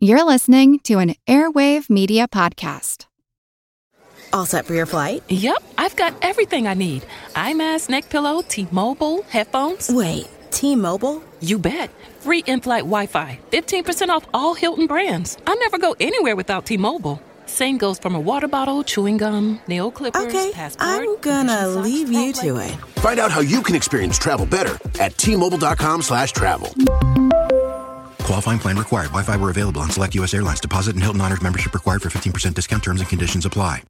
You're listening to an Airwave Media Podcast. All set for your flight? Yep, I've got everything I need. iMask, neck pillow, T-Mobile, headphones. Wait, T-Mobile? You bet. Free in-flight Wi-Fi, 15% off all Hilton brands. I never go anywhere without T-Mobile. Same goes for my water bottle, chewing gum, nail clippers, okay, passport. I'm gonna leave you to it. Find out how you can experience travel better at T-Mobile.com/travel. Qualifying plan required. Wi-Fi were available on select U.S. airlines. Deposit and Hilton Honors membership required for 15% discount. Terms and conditions apply.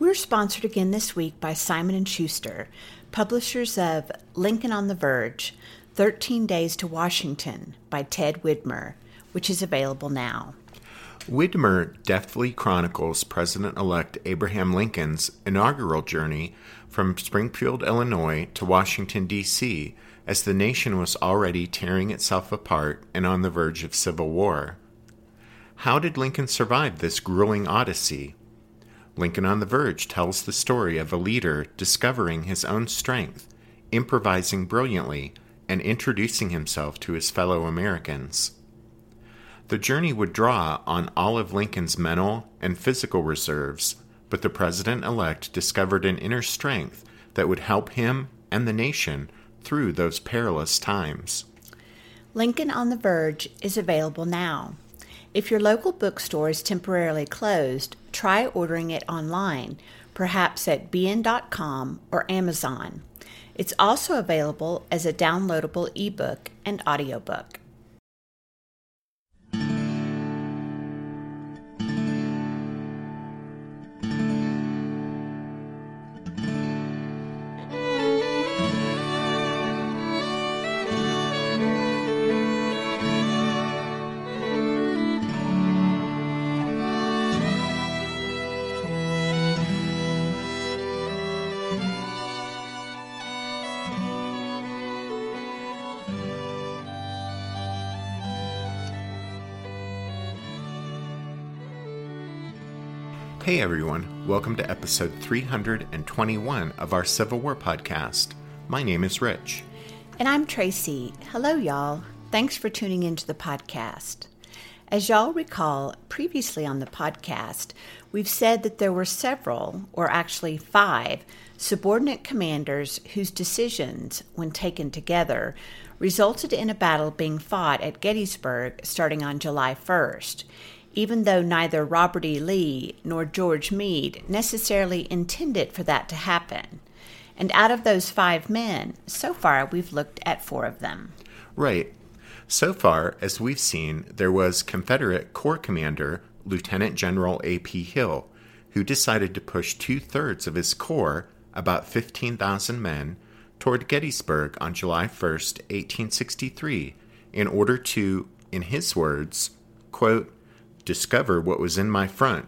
We're sponsored again this week by Simon & Schuster, publishers of Lincoln on the Verge, 13 Days to Washington by Ted Widmer, which is available now. Widmer deftly chronicles President-elect Abraham Lincoln's inaugural journey from Springfield, Illinois to Washington, D.C., as the nation was already tearing itself apart and on the verge of civil war. How did Lincoln survive this grueling odyssey? Lincoln on the Verge tells the story of a leader discovering his own strength, improvising brilliantly, and introducing himself to his fellow Americans. The journey would draw on all of Lincoln's mental and physical reserves, but the president-elect discovered an inner strength that would help him and the nation through those perilous times. Lincoln on the Verge is available now. If your local bookstore is temporarily closed, try ordering it online, perhaps at bn.com or Amazon. It's also available as a downloadable ebook and audiobook. Hey everyone, welcome to episode 321 of our Civil War podcast. My name is Rich. And I'm Tracy. Hello y'all. Thanks for tuning into the podcast. As y'all recall, previously on the podcast, we've said that there were several, or actually 5, subordinate commanders whose decisions, when taken together, resulted in a battle being fought at Gettysburg starting on July 1st. Even though neither Robert E. Lee nor George Meade necessarily intended for that to happen. And out of those 5 men, so far we've looked at 4 of them. Right. So far, as we've seen, there was Confederate Corps Commander Lieutenant General A.P. Hill, who decided to push 2/3 of his corps, about 15,000 men, toward Gettysburg on July 1st, 1863, in order to, in his words, quote, discover what was in my front.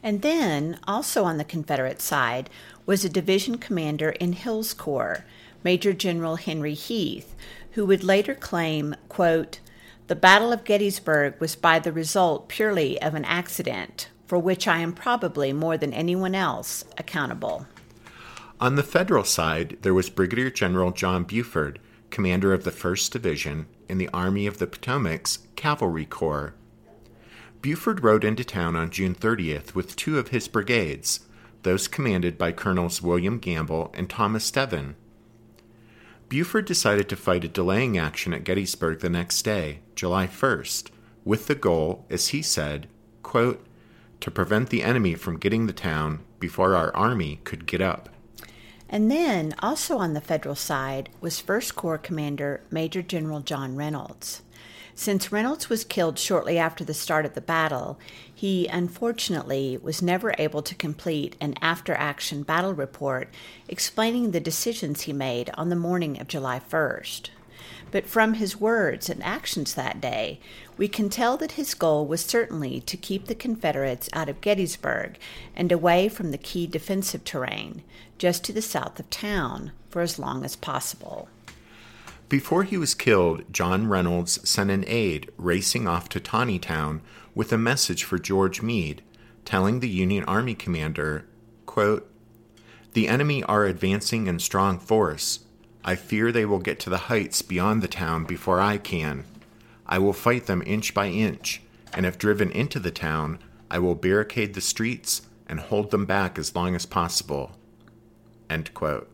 And then, also on the Confederate side, was a division commander in Hill's Corps, Major General Henry Heth, who would later claim, quote, the Battle of Gettysburg was by the result purely of an accident, for which I am probably more than anyone else accountable. On the Federal side, there was Brigadier General John Buford, commander of the 1st Division in the Army of the Potomac's Cavalry Corps. Buford rode into town on June 30th with 2 of his brigades, those commanded by Colonels William Gamble and Thomas Devon. Buford decided to fight a delaying action at Gettysburg the next day, July 1st, with the goal, as he said, quote, to prevent the enemy from getting the town before our army could get up. And then, also on the Federal side, was 1st Corps Commander Major General John Reynolds. Since Reynolds was killed shortly after the start of the battle, he unfortunately was never able to complete an after-action battle report explaining the decisions he made on the morning of July 1st. But from his words and actions that day, we can tell that his goal was certainly to keep the Confederates out of Gettysburg and away from the key defensive terrain, just to the south of town, for as long as possible. Before he was killed, John Reynolds sent an aide racing off to Tawnytown with a message for George Meade, telling the Union Army commander, quote, the enemy are advancing in strong force. I fear they will get to the heights beyond the town before I can. I will fight them inch by inch, and if driven into the town, I will barricade the streets and hold them back as long as possible." End quote.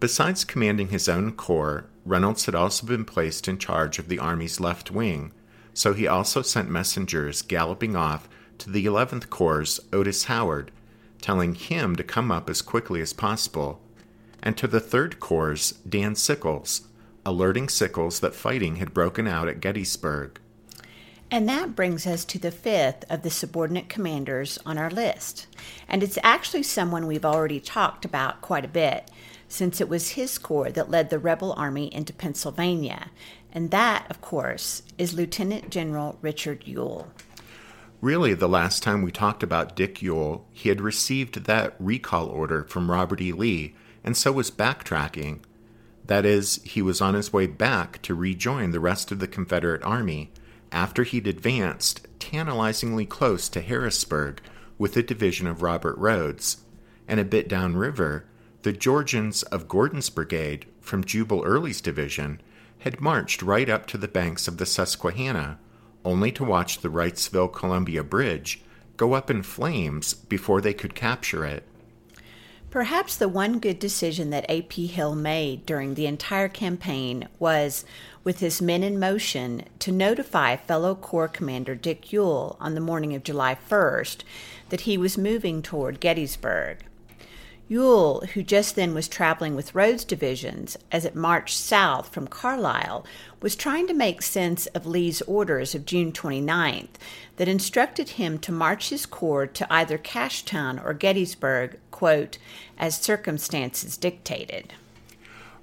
Besides commanding his own corps, Reynolds had also been placed in charge of the Army's left wing, so he also sent messengers galloping off to the 11th Corps' Otis Howard, telling him to come up as quickly as possible, and to the 3rd Corps' Dan Sickles, alerting Sickles that fighting had broken out at Gettysburg. And that brings us to the fifth of the subordinate commanders on our list, and it's actually someone we've already talked about quite a bit, since it was his corps that led the rebel army into Pennsylvania, and that, of course, is Lieutenant General Richard Ewell. Really, the last time we talked about Dick Ewell, he had received that recall order from Robert E. Lee, and so was backtracking. That is, he was on his way back to rejoin the rest of the Confederate Army, after he'd advanced tantalizingly close to Harrisburg with a division of Robert Rodes, and a bit downriver, the Georgians of Gordon's brigade from Jubal Early's division had marched right up to the banks of the Susquehanna, only to watch the Wrightsville-Columbia Bridge go up in flames before they could capture it. Perhaps the one good decision that A.P. Hill made during the entire campaign was, with his men in motion, to notify fellow Corps Commander Dick Ewell on the morning of July 1st that he was moving toward Gettysburg. Ewell, who just then was traveling with Rodes' divisions as it marched south from Carlisle, was trying to make sense of Lee's orders of June 29th that instructed him to march his corps to either Cashtown or Gettysburg, quote, as circumstances dictated.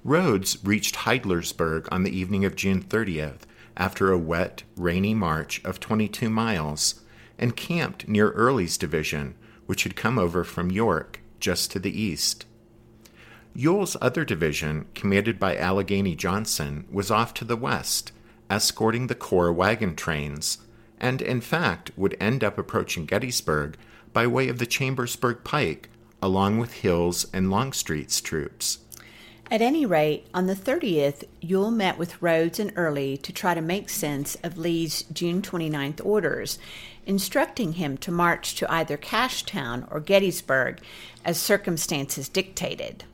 Rodes reached Heidlersburg on the evening of June 30th after a wet, rainy march of 22 miles and camped near Early's division, which had come over from York, just to the east. Ewell's other division, commanded by Allegheny Johnson, was off to the west, escorting the Corps wagon trains, and in fact would end up approaching Gettysburg by way of the Chambersburg Pike, along with Hill's and Longstreet's troops. At any rate, on the 30th, Ewell met with Rodes and Early to try to make sense of Lee's June 29th orders, instructing him to march to either Cashtown or Gettysburg as circumstances dictated.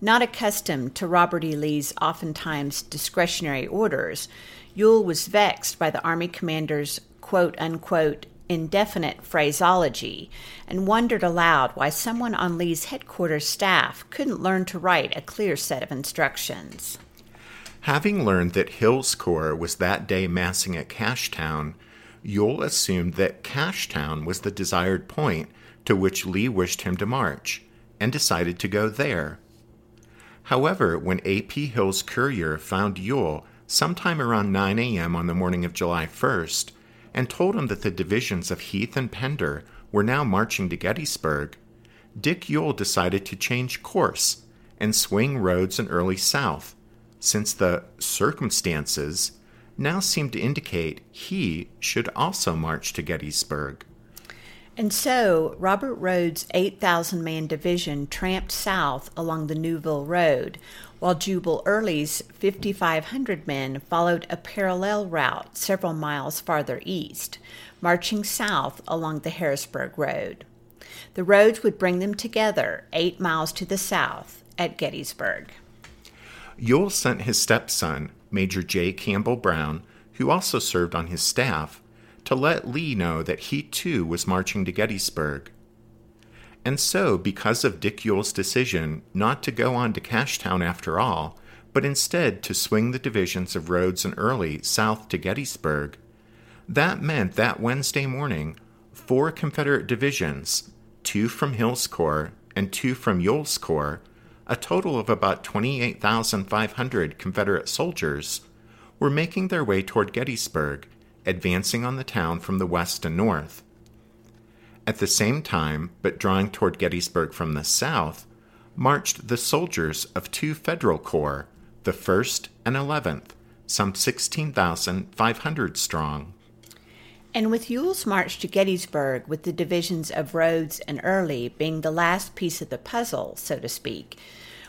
Not accustomed to Robert E. Lee's oftentimes discretionary orders, Ewell was vexed by the Army commander's quote-unquote indefinite phraseology and wondered aloud why someone on Lee's headquarters staff couldn't learn to write a clear set of instructions. Having learned that Hill's corps was that day massing at Cashtown, Ewell assumed that Cashtown was the desired point to which Lee wished him to march, and decided to go there. However, when A.P. Hill's courier found Ewell sometime around 9 a.m. on the morning of July 1st, and told him that the divisions of Heath and Pender were now marching to Gettysburg, Dick Ewell decided to change course and swing Rodes and Early south, since the circumstances now seemed to indicate he should also march to Gettysburg. And so Robert Rodes' 8,000-man division tramped south along the Newville Road, while Jubal Early's 5,500 men followed a parallel route several miles farther east, marching south along the Harrisburg Road. The roads would bring them together 8 miles to the south at Gettysburg. Ewell sent his stepson, Major J. Campbell Brown, who also served on his staff, to let Lee know that he too was marching to Gettysburg. And so, because of Dick Ewell's decision not to go on to Cashtown after all, but instead to swing the divisions of Rodes and Early south to Gettysburg, that meant that Wednesday morning, 4 Confederate divisions, 2 from Hill's Corps and 2 from Ewell's Corps, a total of about 28,500 Confederate soldiers, were making their way toward Gettysburg, advancing on the town from the west and north. At the same time, but drawing toward Gettysburg from the south, marched the soldiers of 2 Federal corps, the 1st and 11th, some 16,500 strong. And with Ewell's march to Gettysburg, with the divisions of Rodes and Early being the last piece of the puzzle, so to speak,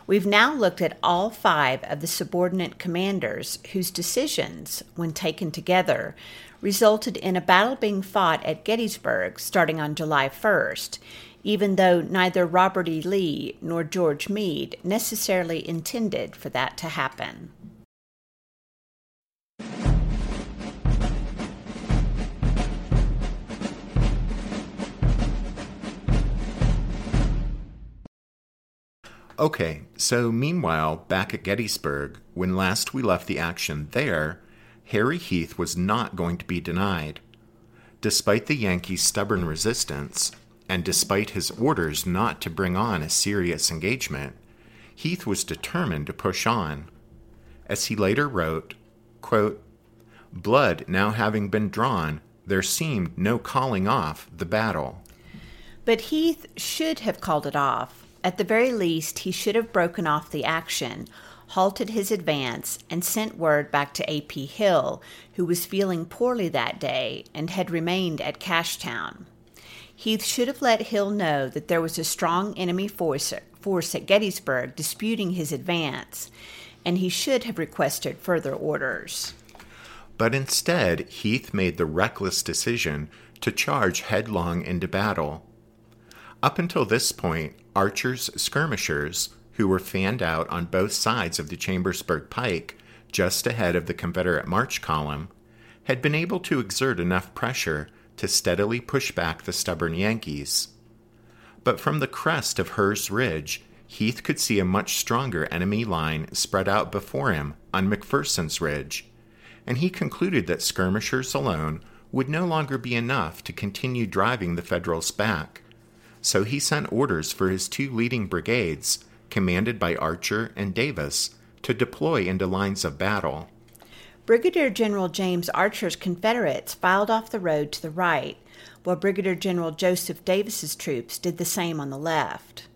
we've now looked at all 5 of the subordinate commanders whose decisions, when taken together, resulted in a battle being fought at Gettysburg starting on July 1st, even though neither Robert E. Lee nor George Meade necessarily intended for that to happen. Okay, so meanwhile, back at Gettysburg, when last we left the action there, Henry Heth was not going to be denied. Despite the Yankees' stubborn resistance, and despite his orders not to bring on a serious engagement, Heth was determined to push on. As he later wrote, quote, "Blood now having been drawn, there seemed no calling off the battle." But Heth should have called it off. At the very least, he should have broken off the action, halted his advance, and sent word back to A.P. Hill, who was feeling poorly that day and had remained at Cashtown. Heth should have let Hill know that there was a strong enemy force at Gettysburg disputing his advance, and he should have requested further orders. But instead, Heth made the reckless decision to charge headlong into battle. Up until this point, Archer's skirmishers, who were fanned out on both sides of the Chambersburg Pike, just ahead of the Confederate march column, had been able to exert enough pressure to steadily push back the stubborn Yankees. But from the crest of Hur's Ridge, Heth could see a much stronger enemy line spread out before him on McPherson's Ridge, and he concluded that skirmishers alone would no longer be enough to continue driving the Federals back. So he sent orders for his two leading brigades, commanded by Archer and Davis, to deploy into lines of battle. Brigadier General James Archer's Confederates filed off the road to the right, while Brigadier General Joseph Davis's troops did the same on the left.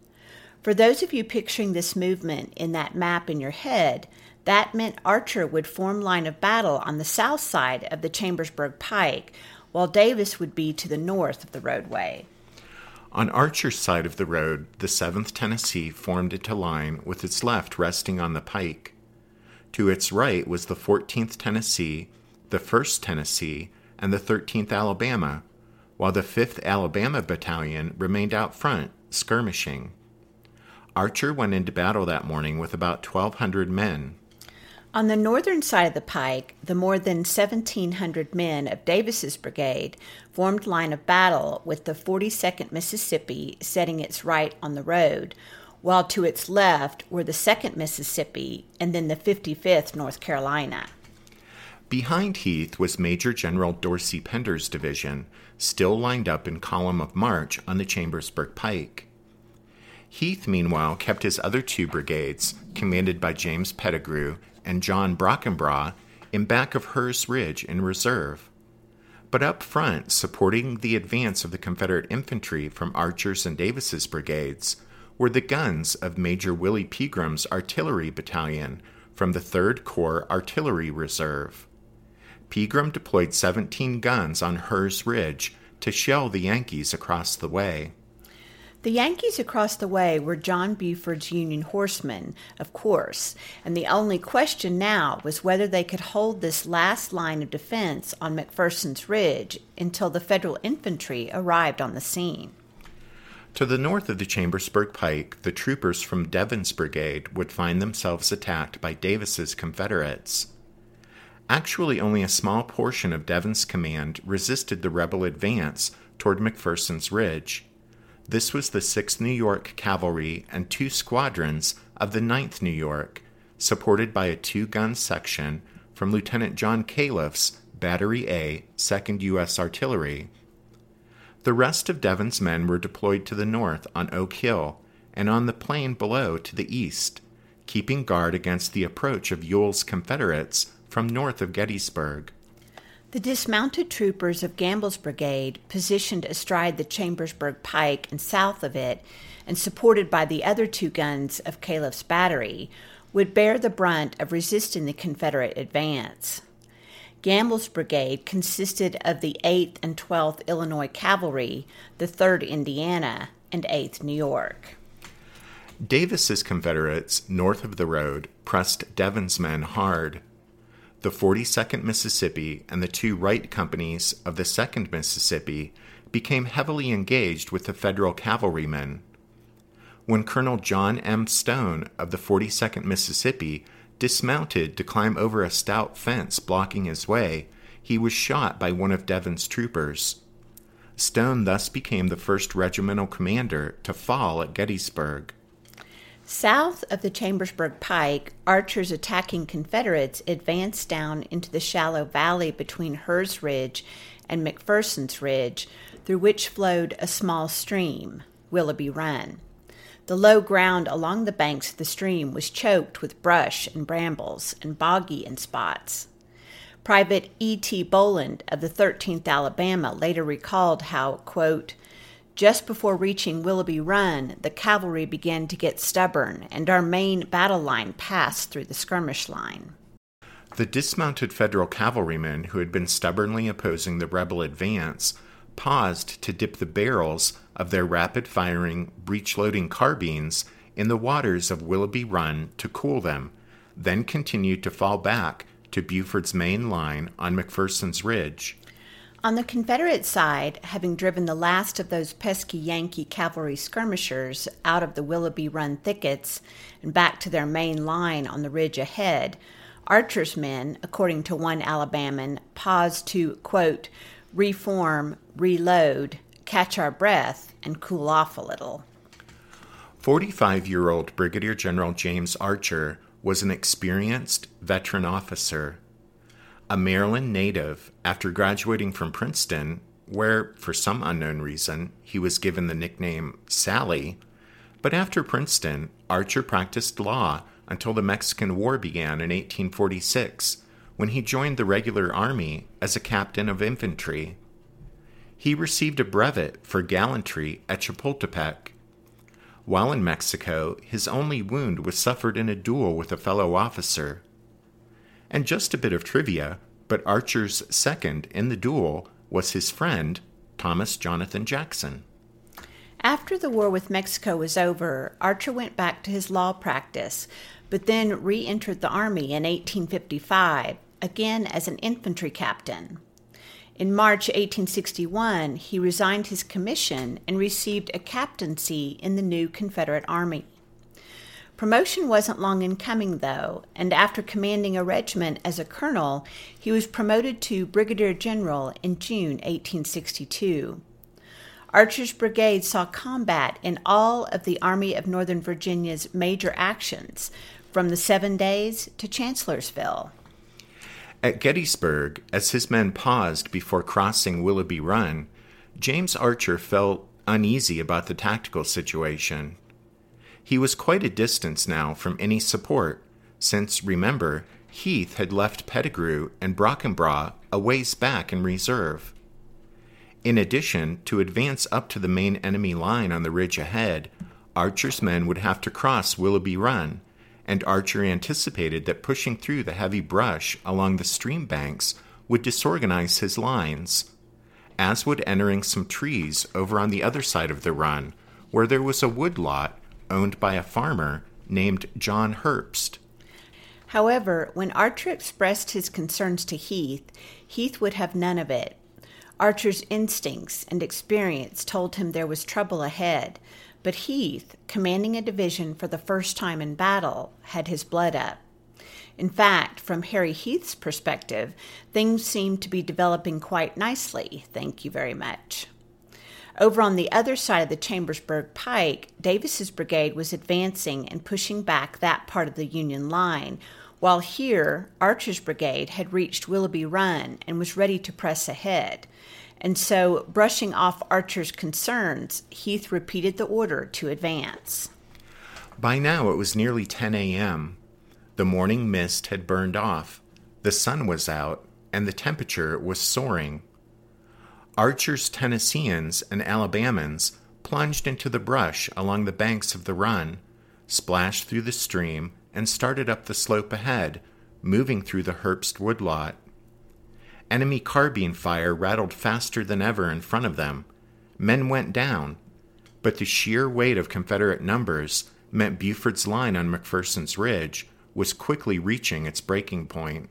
For those of you picturing this movement in that map in your head, that meant Archer would form line of battle on the south side of the Chambersburg Pike, while Davis would be to the north of the roadway. On Archer's side of the road, the 7th Tennessee formed into line with its left resting on the pike. To its right was the 14th Tennessee, the 1st Tennessee, and the 13th Alabama, while the 5th Alabama Battalion remained out front, skirmishing. Archer went into battle that morning with about 1,200 men. On the northern side of the pike, the more than 1,700 men of Davis's brigade formed line of battle with the 42nd Mississippi setting its right on the road, while to its left were the 2nd Mississippi and then the 55th North Carolina. Behind Heth was Major General Dorsey Pender's division, still lined up in column of march on the Chambersburg Pike. Heth, meanwhile, kept his other two brigades, commanded by James Pettigrew and John Brockenbrough, in back of Hur's Ridge in reserve. But up front, supporting the advance of the Confederate infantry from Archer's and Davis's brigades, were the guns of Major Willie Peagram's artillery battalion from the 3rd Corps Artillery Reserve. Peagram deployed 17 guns on Hur's Ridge to shell the Yankees across the way. The Yankees across the way were John Buford's Union horsemen, of course, and the only question now was whether they could hold this last line of defense on McPherson's Ridge until the Federal infantry arrived on the scene. To the north of the Chambersburg Pike, the troopers from Devon's brigade would find themselves attacked by Davis's Confederates. Actually, only a small portion of Devon's command resisted the rebel advance toward McPherson's Ridge. This was the 6th New York Cavalry and two squadrons of the 9th New York, supported by a two-gun section from Lieutenant John Califf's Battery A, 2nd U.S. Artillery. The rest of Devon's men were deployed to the north on Oak Hill and on the plain below to the east, keeping guard against the approach of Ewell's Confederates from north of Gettysburg. The dismounted troopers of Gamble's brigade, positioned astride the Chambersburg Pike and south of it, and supported by the other two guns of Califf's battery, would bear the brunt of resisting the Confederate advance. Gamble's brigade consisted of the 8th and 12th Illinois Cavalry, the 3rd Indiana, and 8th New York. Davis's Confederates, north of the road, pressed Devon's men hard. the 42nd Mississippi and the two Wright companies of the 2nd Mississippi became heavily engaged with the Federal cavalrymen. When Colonel John M. Stone of the 42nd Mississippi dismounted to climb over a stout fence blocking his way, he was shot by one of Devon's troopers. Stone thus became the first regimental commander to fall at Gettysburg. South of the Chambersburg Pike, Archer's attacking Confederates advanced down into the shallow valley between Hur's Ridge and McPherson's Ridge, through which flowed a small stream, Willoughby Run. The low ground along the banks of the stream was choked with brush and brambles and boggy in spots. Private E.T. Boland of the 13th Alabama later recalled how, quote, "Just before reaching Willoughby Run, the cavalry began to get stubborn, and our main battle line passed through the skirmish line." The dismounted Federal cavalrymen who had been stubbornly opposing the rebel advance paused to dip the barrels of their rapid-firing, breech-loading carbines in the waters of Willoughby Run to cool them, then continued to fall back to Buford's main line on McPherson's Ridge. On the Confederate side, having driven the last of those pesky Yankee cavalry skirmishers out of the Willoughby Run thickets and back to their main line on the ridge ahead, Archer's men, according to one Alabaman, paused to, quote, "reform, reload, catch our breath, and cool off a little." 45-year-old Brigadier General James Archer was an experienced veteran officer. A Maryland native, after graduating from Princeton, where, for some unknown reason, he was given the nickname Sally, but after Princeton, Archer practiced law until the Mexican War began in 1846, when he joined the regular army as a captain of infantry. He received a brevet for gallantry at Chapultepec. While in Mexico, his only wound was suffered in a duel with a fellow officer. And just a bit of trivia, but Archer's second in the duel was his friend, Thomas Jonathan Jackson. After the war with Mexico was over, Archer went back to his law practice, but then re-entered the Army in 1855, again as an infantry captain. In March 1861, he resigned his commission and received a captaincy in the new Confederate Army. Promotion wasn't long in coming, though, and after commanding a regiment as a colonel, he was promoted to brigadier general in June 1862. Archer's brigade saw combat in all of the Army of Northern Virginia's major actions, from the 7 Days to Chancellorsville. At Gettysburg, as his men paused before crossing Willoughby Run, James Archer felt uneasy about the tactical situation. He was quite a distance now from any support, since, remember, Heath had left Pettigrew and Brockenbrough a ways back in reserve. In addition, to advance up to the main enemy line on the ridge ahead, Archer's men would have to cross Willoughby Run, and Archer anticipated that pushing through the heavy brush along the stream banks would disorganize his lines, as would entering some trees over on the other side of the run, where there was a wood lot owned by a farmer named John Herbst. However, when Archer expressed his concerns to Heath, Heath would have none of it. Archer's instincts and experience told him there was trouble ahead, but Heath, commanding a division for the first time in battle, had his blood up. In fact, from Harry Heath's perspective, things seemed to be developing quite nicely, thank you very much. Over on the other side of the Chambersburg Pike, Davis's brigade was advancing and pushing back that part of the Union line, while here, Archer's brigade had reached Willoughby Run and was ready to press ahead. And so, brushing off Archer's concerns, Heath repeated the order to advance. By now it was nearly 10 a.m. The morning mist had burned off, the sun was out, and the temperature was soaring. Archer's Tennesseans and Alabamans plunged into the brush along the banks of the run, splashed through the stream, and started up the slope ahead, moving through the Herbst woodlot. Enemy carbine fire rattled faster than ever in front of them. Men went down, but the sheer weight of Confederate numbers meant Buford's line on McPherson's Ridge was quickly reaching its breaking point.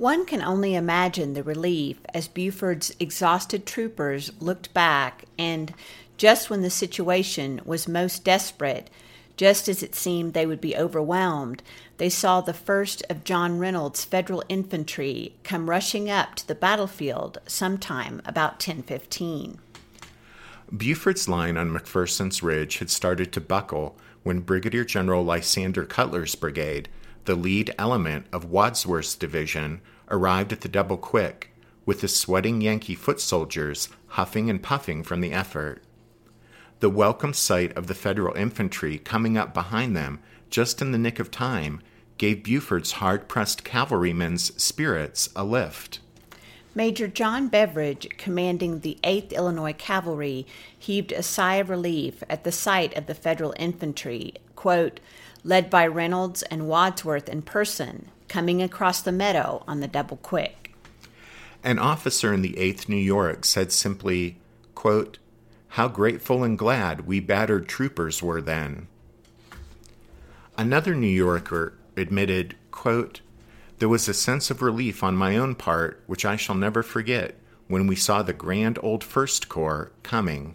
One can only imagine the relief as Buford's exhausted troopers looked back, and just when the situation was most desperate, just as it seemed they would be overwhelmed, they saw the 1st of John Reynolds' Federal infantry come rushing up to the battlefield sometime about 10:15. Buford's line on McPherson's Ridge had started to buckle when Brigadier General Lysander Cutler's brigade, the lead element of Wadsworth's division, arrived at the double-quick, with the sweating Yankee foot soldiers huffing and puffing from the effort. The welcome sight of the Federal infantry coming up behind them just in the nick of time gave Buford's hard-pressed cavalrymen's spirits a lift. Major John Beveridge, commanding the 8th Illinois Cavalry, heaved a sigh of relief at the sight of the Federal infantry, quote, led by Reynolds and Wadsworth in person, coming across the meadow on the double-quick. An officer in the 8th New York said simply, quote, how grateful and glad we battered troopers were then. Another New Yorker admitted, quote, there was a sense of relief on my own part, which I shall never forget, when we saw the grand old First Corps coming.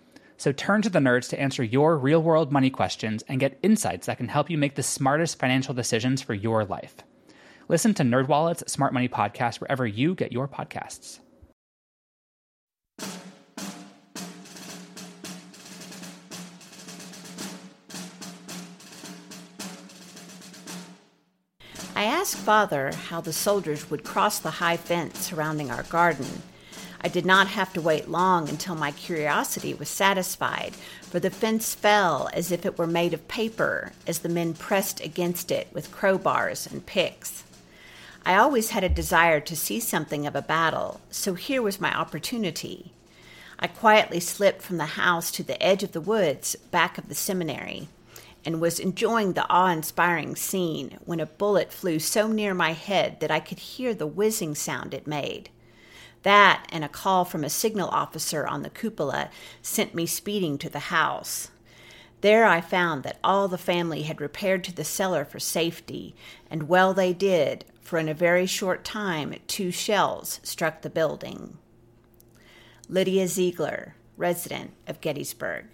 So turn to the Nerds to answer your real-world money questions and get insights that can help you make the smartest financial decisions for your life. Listen to NerdWallet's Smart Money Podcast wherever you get your podcasts. I asked Father how the soldiers would cross the high fence surrounding our garden. I did not have to wait long until my curiosity was satisfied, for the fence fell as if it were made of paper as the men pressed against it with crowbars and picks. I always had a desire to see something of a battle, so here was my opportunity. I quietly slipped from the house to the edge of the woods back of the seminary and was enjoying the awe-inspiring scene when a bullet flew so near my head that I could hear the whizzing sound it made. That and a call from a signal officer on the cupola sent me speeding to the house. There I found that all the family had repaired to the cellar for safety, and well they did, for in a very short time 2 shells struck the building. Lydia Ziegler, resident of Gettysburg.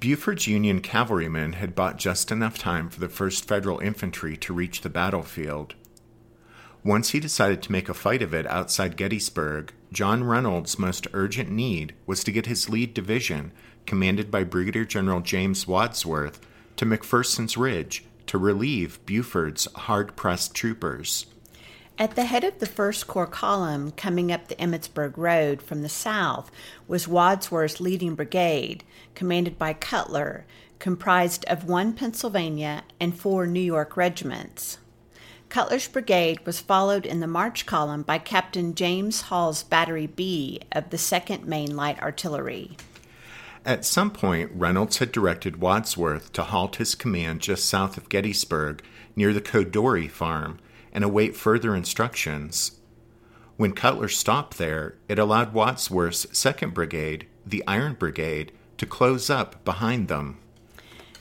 Buford's Union cavalrymen had bought just enough time for the 1st Federal Infantry to reach the battlefield. Once he decided to make a fight of it outside Gettysburg, John Reynolds' most urgent need was to get his lead division, commanded by Brigadier General James Wadsworth, to McPherson's Ridge to relieve Buford's hard-pressed troopers. At the head of the 1st Corps column coming up the Emmitsburg Road from the south was Wadsworth's leading brigade, commanded by Cutler, comprised of 1 Pennsylvania and 4 New York regiments. Cutler's brigade was followed in the march column by Captain James Hall's Battery B of the 2nd Maine Light Artillery. At some point, Reynolds had directed Wadsworth to halt his command just south of Gettysburg near the Kodori farm, and await further instructions. When Cutler stopped there, it allowed Wadsworth's 2nd Brigade, the Iron Brigade, to close up behind them.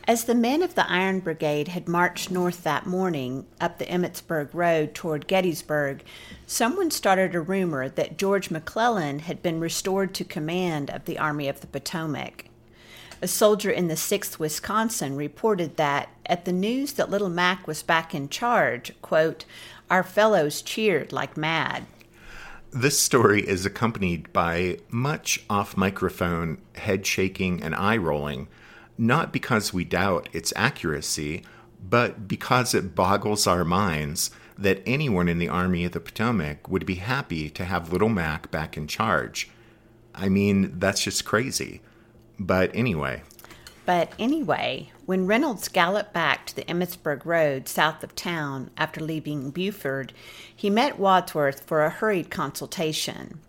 As the men of the Iron Brigade had marched north that morning up the Emmitsburg Road toward Gettysburg, someone started a rumor that George McClellan had been restored to command of the Army of the Potomac. A soldier in the 6th Wisconsin reported that, at the news that Little Mac was back in charge, quote, "Our fellows cheered like mad." This story is accompanied by much off-microphone head-shaking and eye-rolling, not because we doubt its accuracy, but because it boggles our minds that anyone in the Army of the Potomac would be happy to have Little Mac back in charge. I mean, that's just crazy. But anyway, when Reynolds galloped back to the Emmitsburg Road south of town after leaving Buford, he met Wadsworth for a hurried consultation.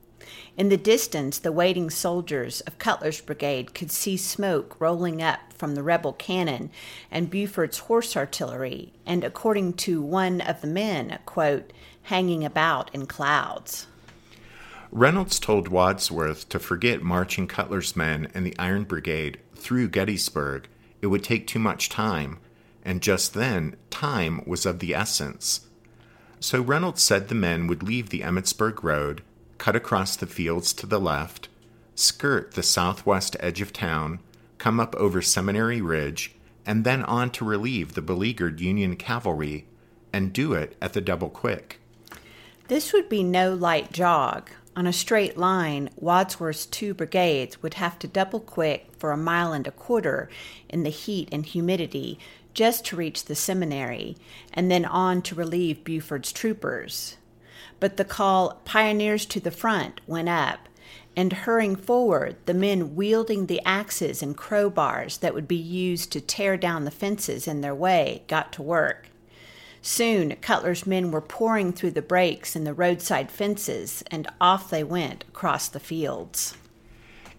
In the distance, the waiting soldiers of Cutler's brigade could see smoke rolling up from the rebel cannon and Buford's horse artillery, and according to one of the men, quote, "hanging about in clouds." Reynolds told Wadsworth to forget marching Cutler's men and the Iron Brigade through Gettysburg. It would take too much time, and just then, time was of the essence. So Reynolds said the men would leave the Emmitsburg Road, cut across the fields to the left, skirt the southwest edge of town, come up over Seminary Ridge, and then on to relieve the beleaguered Union cavalry, and do it at the double quick. This would be no light jog. On a straight line, Wadsworth's 2 brigades would have to double quick for a mile and a quarter in the heat and humidity just to reach the seminary, and then on to relieve Buford's troopers. But the call, "Pioneers to the front," went up, and hurrying forward, the men wielding the axes and crowbars that would be used to tear down the fences in their way got to work. Soon, Cutler's men were pouring through the breaks in the roadside fences, and off they went across the fields.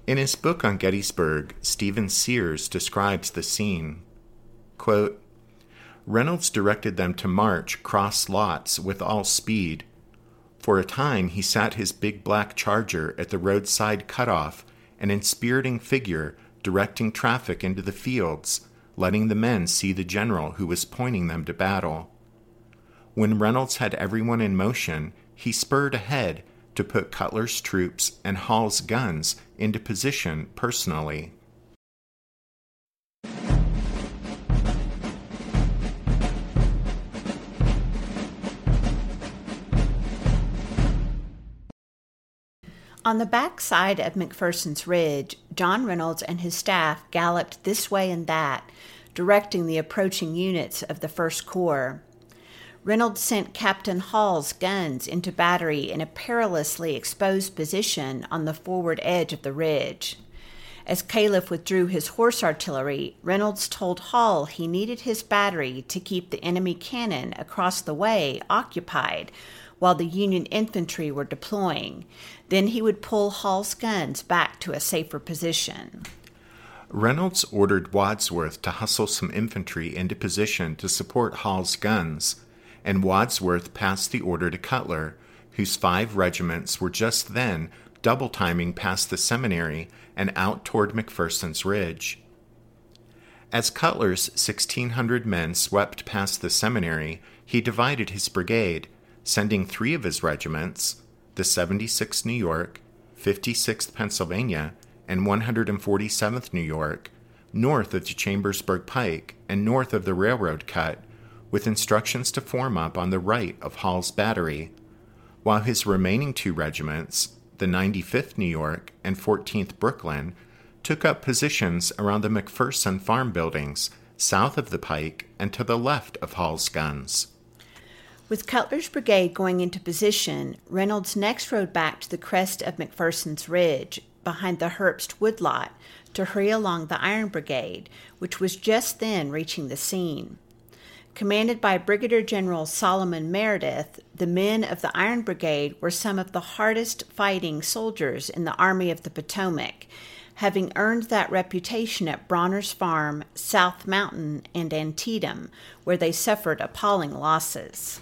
In his book on Gettysburg, Stephen Sears describes the scene. Quote, "Reynolds directed them to march cross lots with all speed. For a time he sat his big black charger at the roadside cutoff, an inspiriting figure directing traffic into the fields, letting the men see the general who was pointing them to battle. When Reynolds had everyone in motion, he spurred ahead to put Cutler's troops and Hall's guns into position personally." On the back side of McPherson's Ridge, John Reynolds and his staff galloped this way and that, directing the approaching units of the 1st Corps. Reynolds sent Captain Hall's guns into battery in a perilously exposed position on the forward edge of the ridge. As Califf withdrew his horse artillery, Reynolds told Hall he needed his battery to keep the enemy cannon across the way occupied while the Union infantry were deploying. Then he would pull Hall's guns back to a safer position. Reynolds ordered Wadsworth to hustle some infantry into position to support Hall's guns, and Wadsworth passed the order to Cutler, whose 5 regiments were just then double-timing past the seminary and out toward McPherson's Ridge. As Cutler's 1,600 men swept past the seminary, he divided his brigade, sending 3 of his regiments, the 76th New York, 56th Pennsylvania, and 147th New York, north of the Chambersburg Pike and north of the railroad cut, with instructions to form up on the right of Hall's battery, while his remaining 2 regiments, the 95th New York and 14th Brooklyn, took up positions around the McPherson farm buildings, south of the pike and to the left of Hall's guns. With Cutler's brigade going into position, Reynolds next rode back to the crest of McPherson's Ridge, behind the Herbst woodlot, to hurry along the Iron Brigade, which was just then reaching the scene. Commanded by Brigadier General Solomon Meredith, the men of the Iron Brigade were some of the hardest-fighting soldiers in the Army of the Potomac, having earned that reputation at Bronner's Farm, South Mountain, and Antietam, where they suffered appalling losses.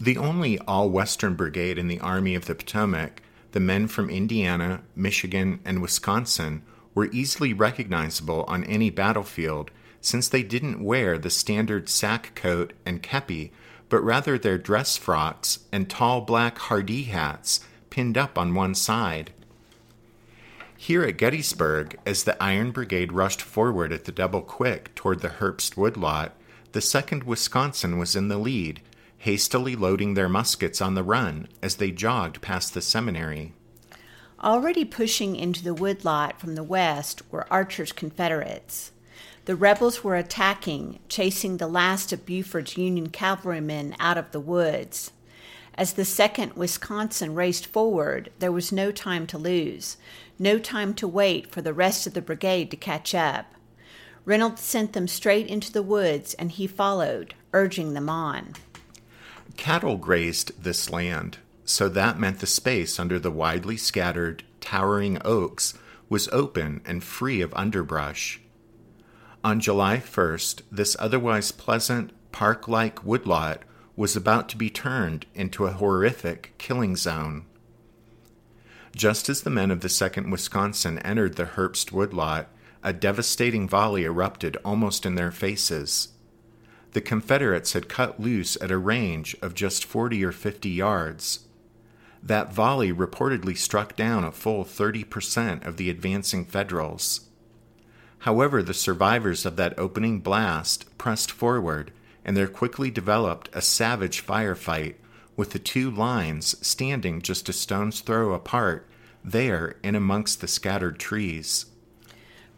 The only all-Western brigade in the Army of the Potomac, the men from Indiana, Michigan, and Wisconsin were easily recognizable on any battlefield since they didn't wear the standard sack coat and kepi, but rather their dress frocks and tall black hardee hats pinned up on one side. Here at Gettysburg, as the Iron Brigade rushed forward at the double quick toward the Herbst woodlot, the 2nd Wisconsin was in the lead, hastily loading their muskets on the run as they jogged past the seminary. Already pushing into the woodlot from the west were Archer's Confederates. The rebels were attacking, chasing the last of Buford's Union cavalrymen out of the woods. As the 2nd Wisconsin raced forward, there was no time to lose, no time to wait for the rest of the brigade to catch up. Reynolds sent them straight into the woods, and he followed, urging them on. Cattle grazed this land, so that meant the space under the widely scattered, towering oaks was open and free of underbrush. On July 1st, this otherwise pleasant, park-like woodlot was about to be turned into a horrific killing zone. Just as the men of the 2nd Wisconsin entered the Herbst woodlot, a devastating volley erupted almost in their faces. The Confederates had cut loose at a range of just 40 or 50 yards. That volley reportedly struck down a full 30% of the advancing Federals. However, the survivors of that opening blast pressed forward, and there quickly developed a savage firefight, with the two lines standing just a stone's throw apart, there and amongst the scattered trees.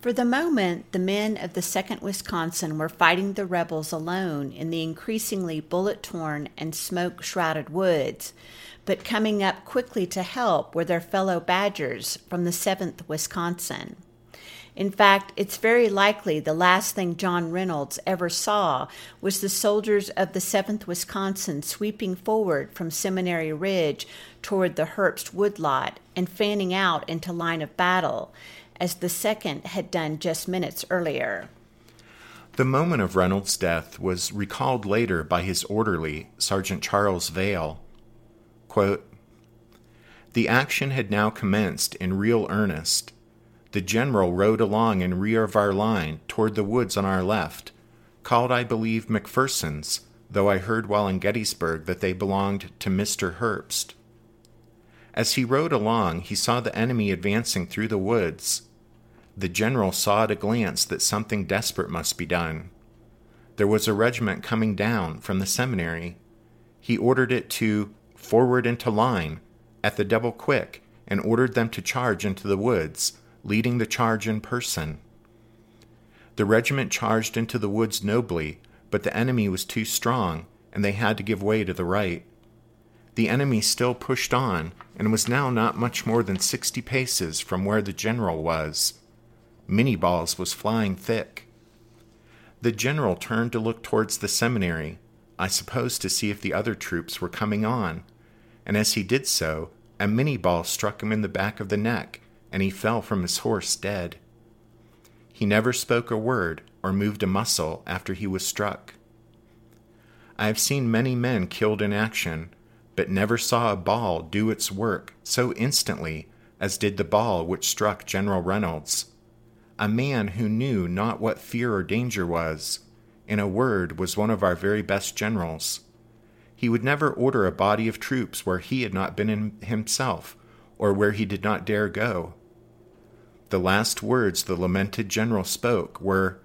For the moment, the men of the 2nd Wisconsin were fighting the rebels alone in the increasingly bullet-torn and smoke-shrouded woods, but coming up quickly to help were their fellow Badgers from the 7th Wisconsin. In fact, it's very likely the last thing John Reynolds ever saw was the soldiers of the 7th Wisconsin sweeping forward from Seminary Ridge toward the Herbst woodlot and fanning out into line of battle, as the 2nd had done just minutes earlier. The moment of Reynolds' death was recalled later by his orderly, Sergeant Charles Vale. Quote, "The action had now commenced in real earnest. The general rode along in rear of our line toward the woods on our left, called, I believe, McPherson's, though I heard while in Gettysburg that they belonged to Mr. Herbst. As he rode along, he saw the enemy advancing through the woods. The general saw at a glance that something desperate must be done. There was a regiment coming down from the seminary. He ordered it to forward into line at the double quick and ordered them to charge into the woods, leading the charge in person. The regiment charged into the woods nobly, but the enemy was too strong, and they had to give way to the right. The enemy still pushed on and was now not much more than 60 paces from where the general was. Minnie balls was flying thick. The general turned to look towards the seminary, I suppose to see if the other troops were coming on, and as he did so, a minnie ball struck him in the back of the neck, and he fell from his horse dead. He never spoke a word or moved a muscle after he was struck. I have seen many men killed in action, but never saw a ball do its work so instantly as did the ball which struck General Reynolds. A man who knew not what fear or danger was, in a word, was one of our very best generals. He would never order a body of troops where he had not been in himself, or where he did not dare go. The last words the lamented general spoke were,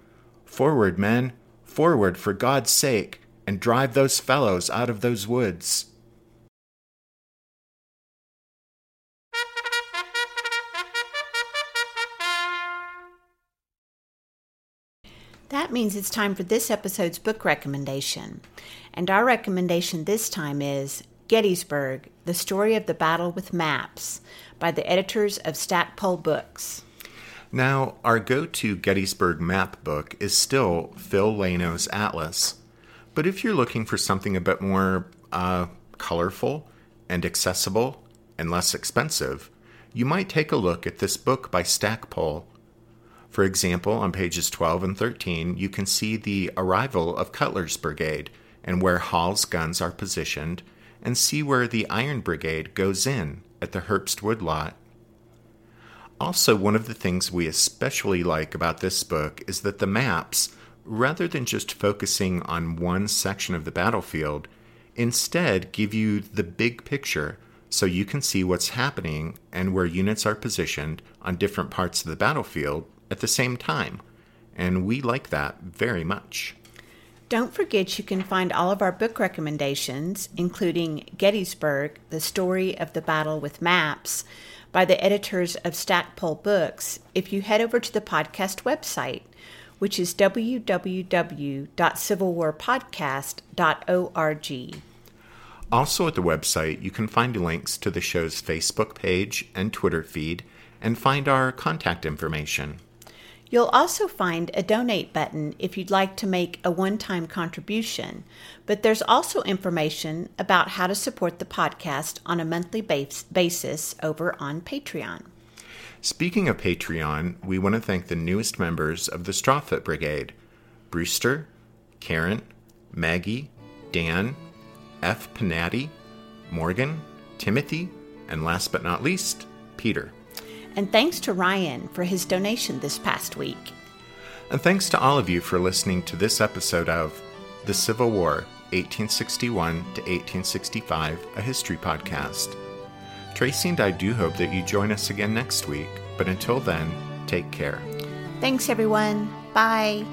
'Forward, men, forward for God's sake, and drive those fellows out of those woods.'" That means it's time for this episode's book recommendation. And our recommendation this time is Gettysburg, The Story of the Battle with Maps, by the editors of Stackpole Books. Now, our go-to Gettysburg map book is still Phil Lano's Atlas. But if you're looking for something a bit more colorful and accessible and less expensive, you might take a look at this book by Stackpole. For example, on pages 12 and 13, you can see the arrival of Cutler's brigade and where Hall's guns are positioned, and see where the Iron Brigade goes in at the Herbst Woodlot. Also, one of the things we especially like about this book is that the maps, rather than just focusing on one section of the battlefield, instead give you the big picture so you can see what's happening and where units are positioned on different parts of the battlefield at the same time. And we like that very much. Don't forget you can find all of our book recommendations, including Gettysburg, The Story of the Battle with Maps, by the editors of Stackpole Books, if you head over to the podcast website, which is www.civilwarpodcast.org. Also at the website, you can find links to the show's Facebook page and Twitter feed, and find our contact information. You'll also find a donate button if you'd like to make a one-time contribution, but there's also information about how to support the podcast on a monthly basis over on Patreon. Speaking of Patreon, we want to thank the newest members of the Strawfoot Brigade, Brewster, Karen, Maggie, Dan, F. Panatti, Morgan, Timothy, and last but not least, Peter. And thanks to Ryan for his donation this past week. And thanks to all of you for listening to this episode of The Civil War, 1861 to 1865, a history podcast. Tracy and I do hope that you join us again next week, but until then, take care. Thanks, everyone. Bye.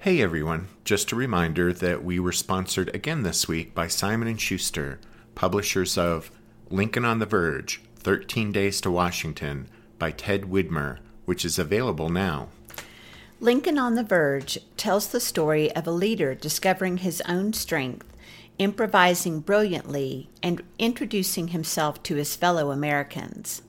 Hey everyone, just a reminder that we were sponsored again this week by Simon & Schuster, publishers of Lincoln on the Verge, 13 Days to Washington by Ted Widmer, which is available now. Lincoln on the Verge tells the story of a leader discovering his own strength, improvising brilliantly, and introducing himself to his fellow Americans.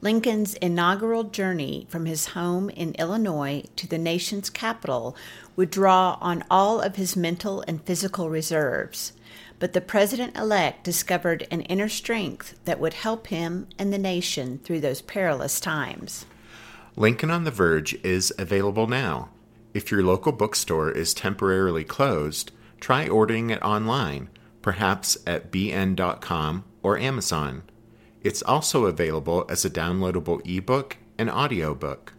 Lincoln's inaugural journey from his home in Illinois to the nation's capital would draw on all of his mental and physical reserves, but the president-elect discovered an inner strength that would help him and the nation through those perilous times. Lincoln on the Verge is available now. If your local bookstore is temporarily closed, try ordering it online, perhaps at bn.com or Amazon. It's also available as a downloadable ebook and audiobook.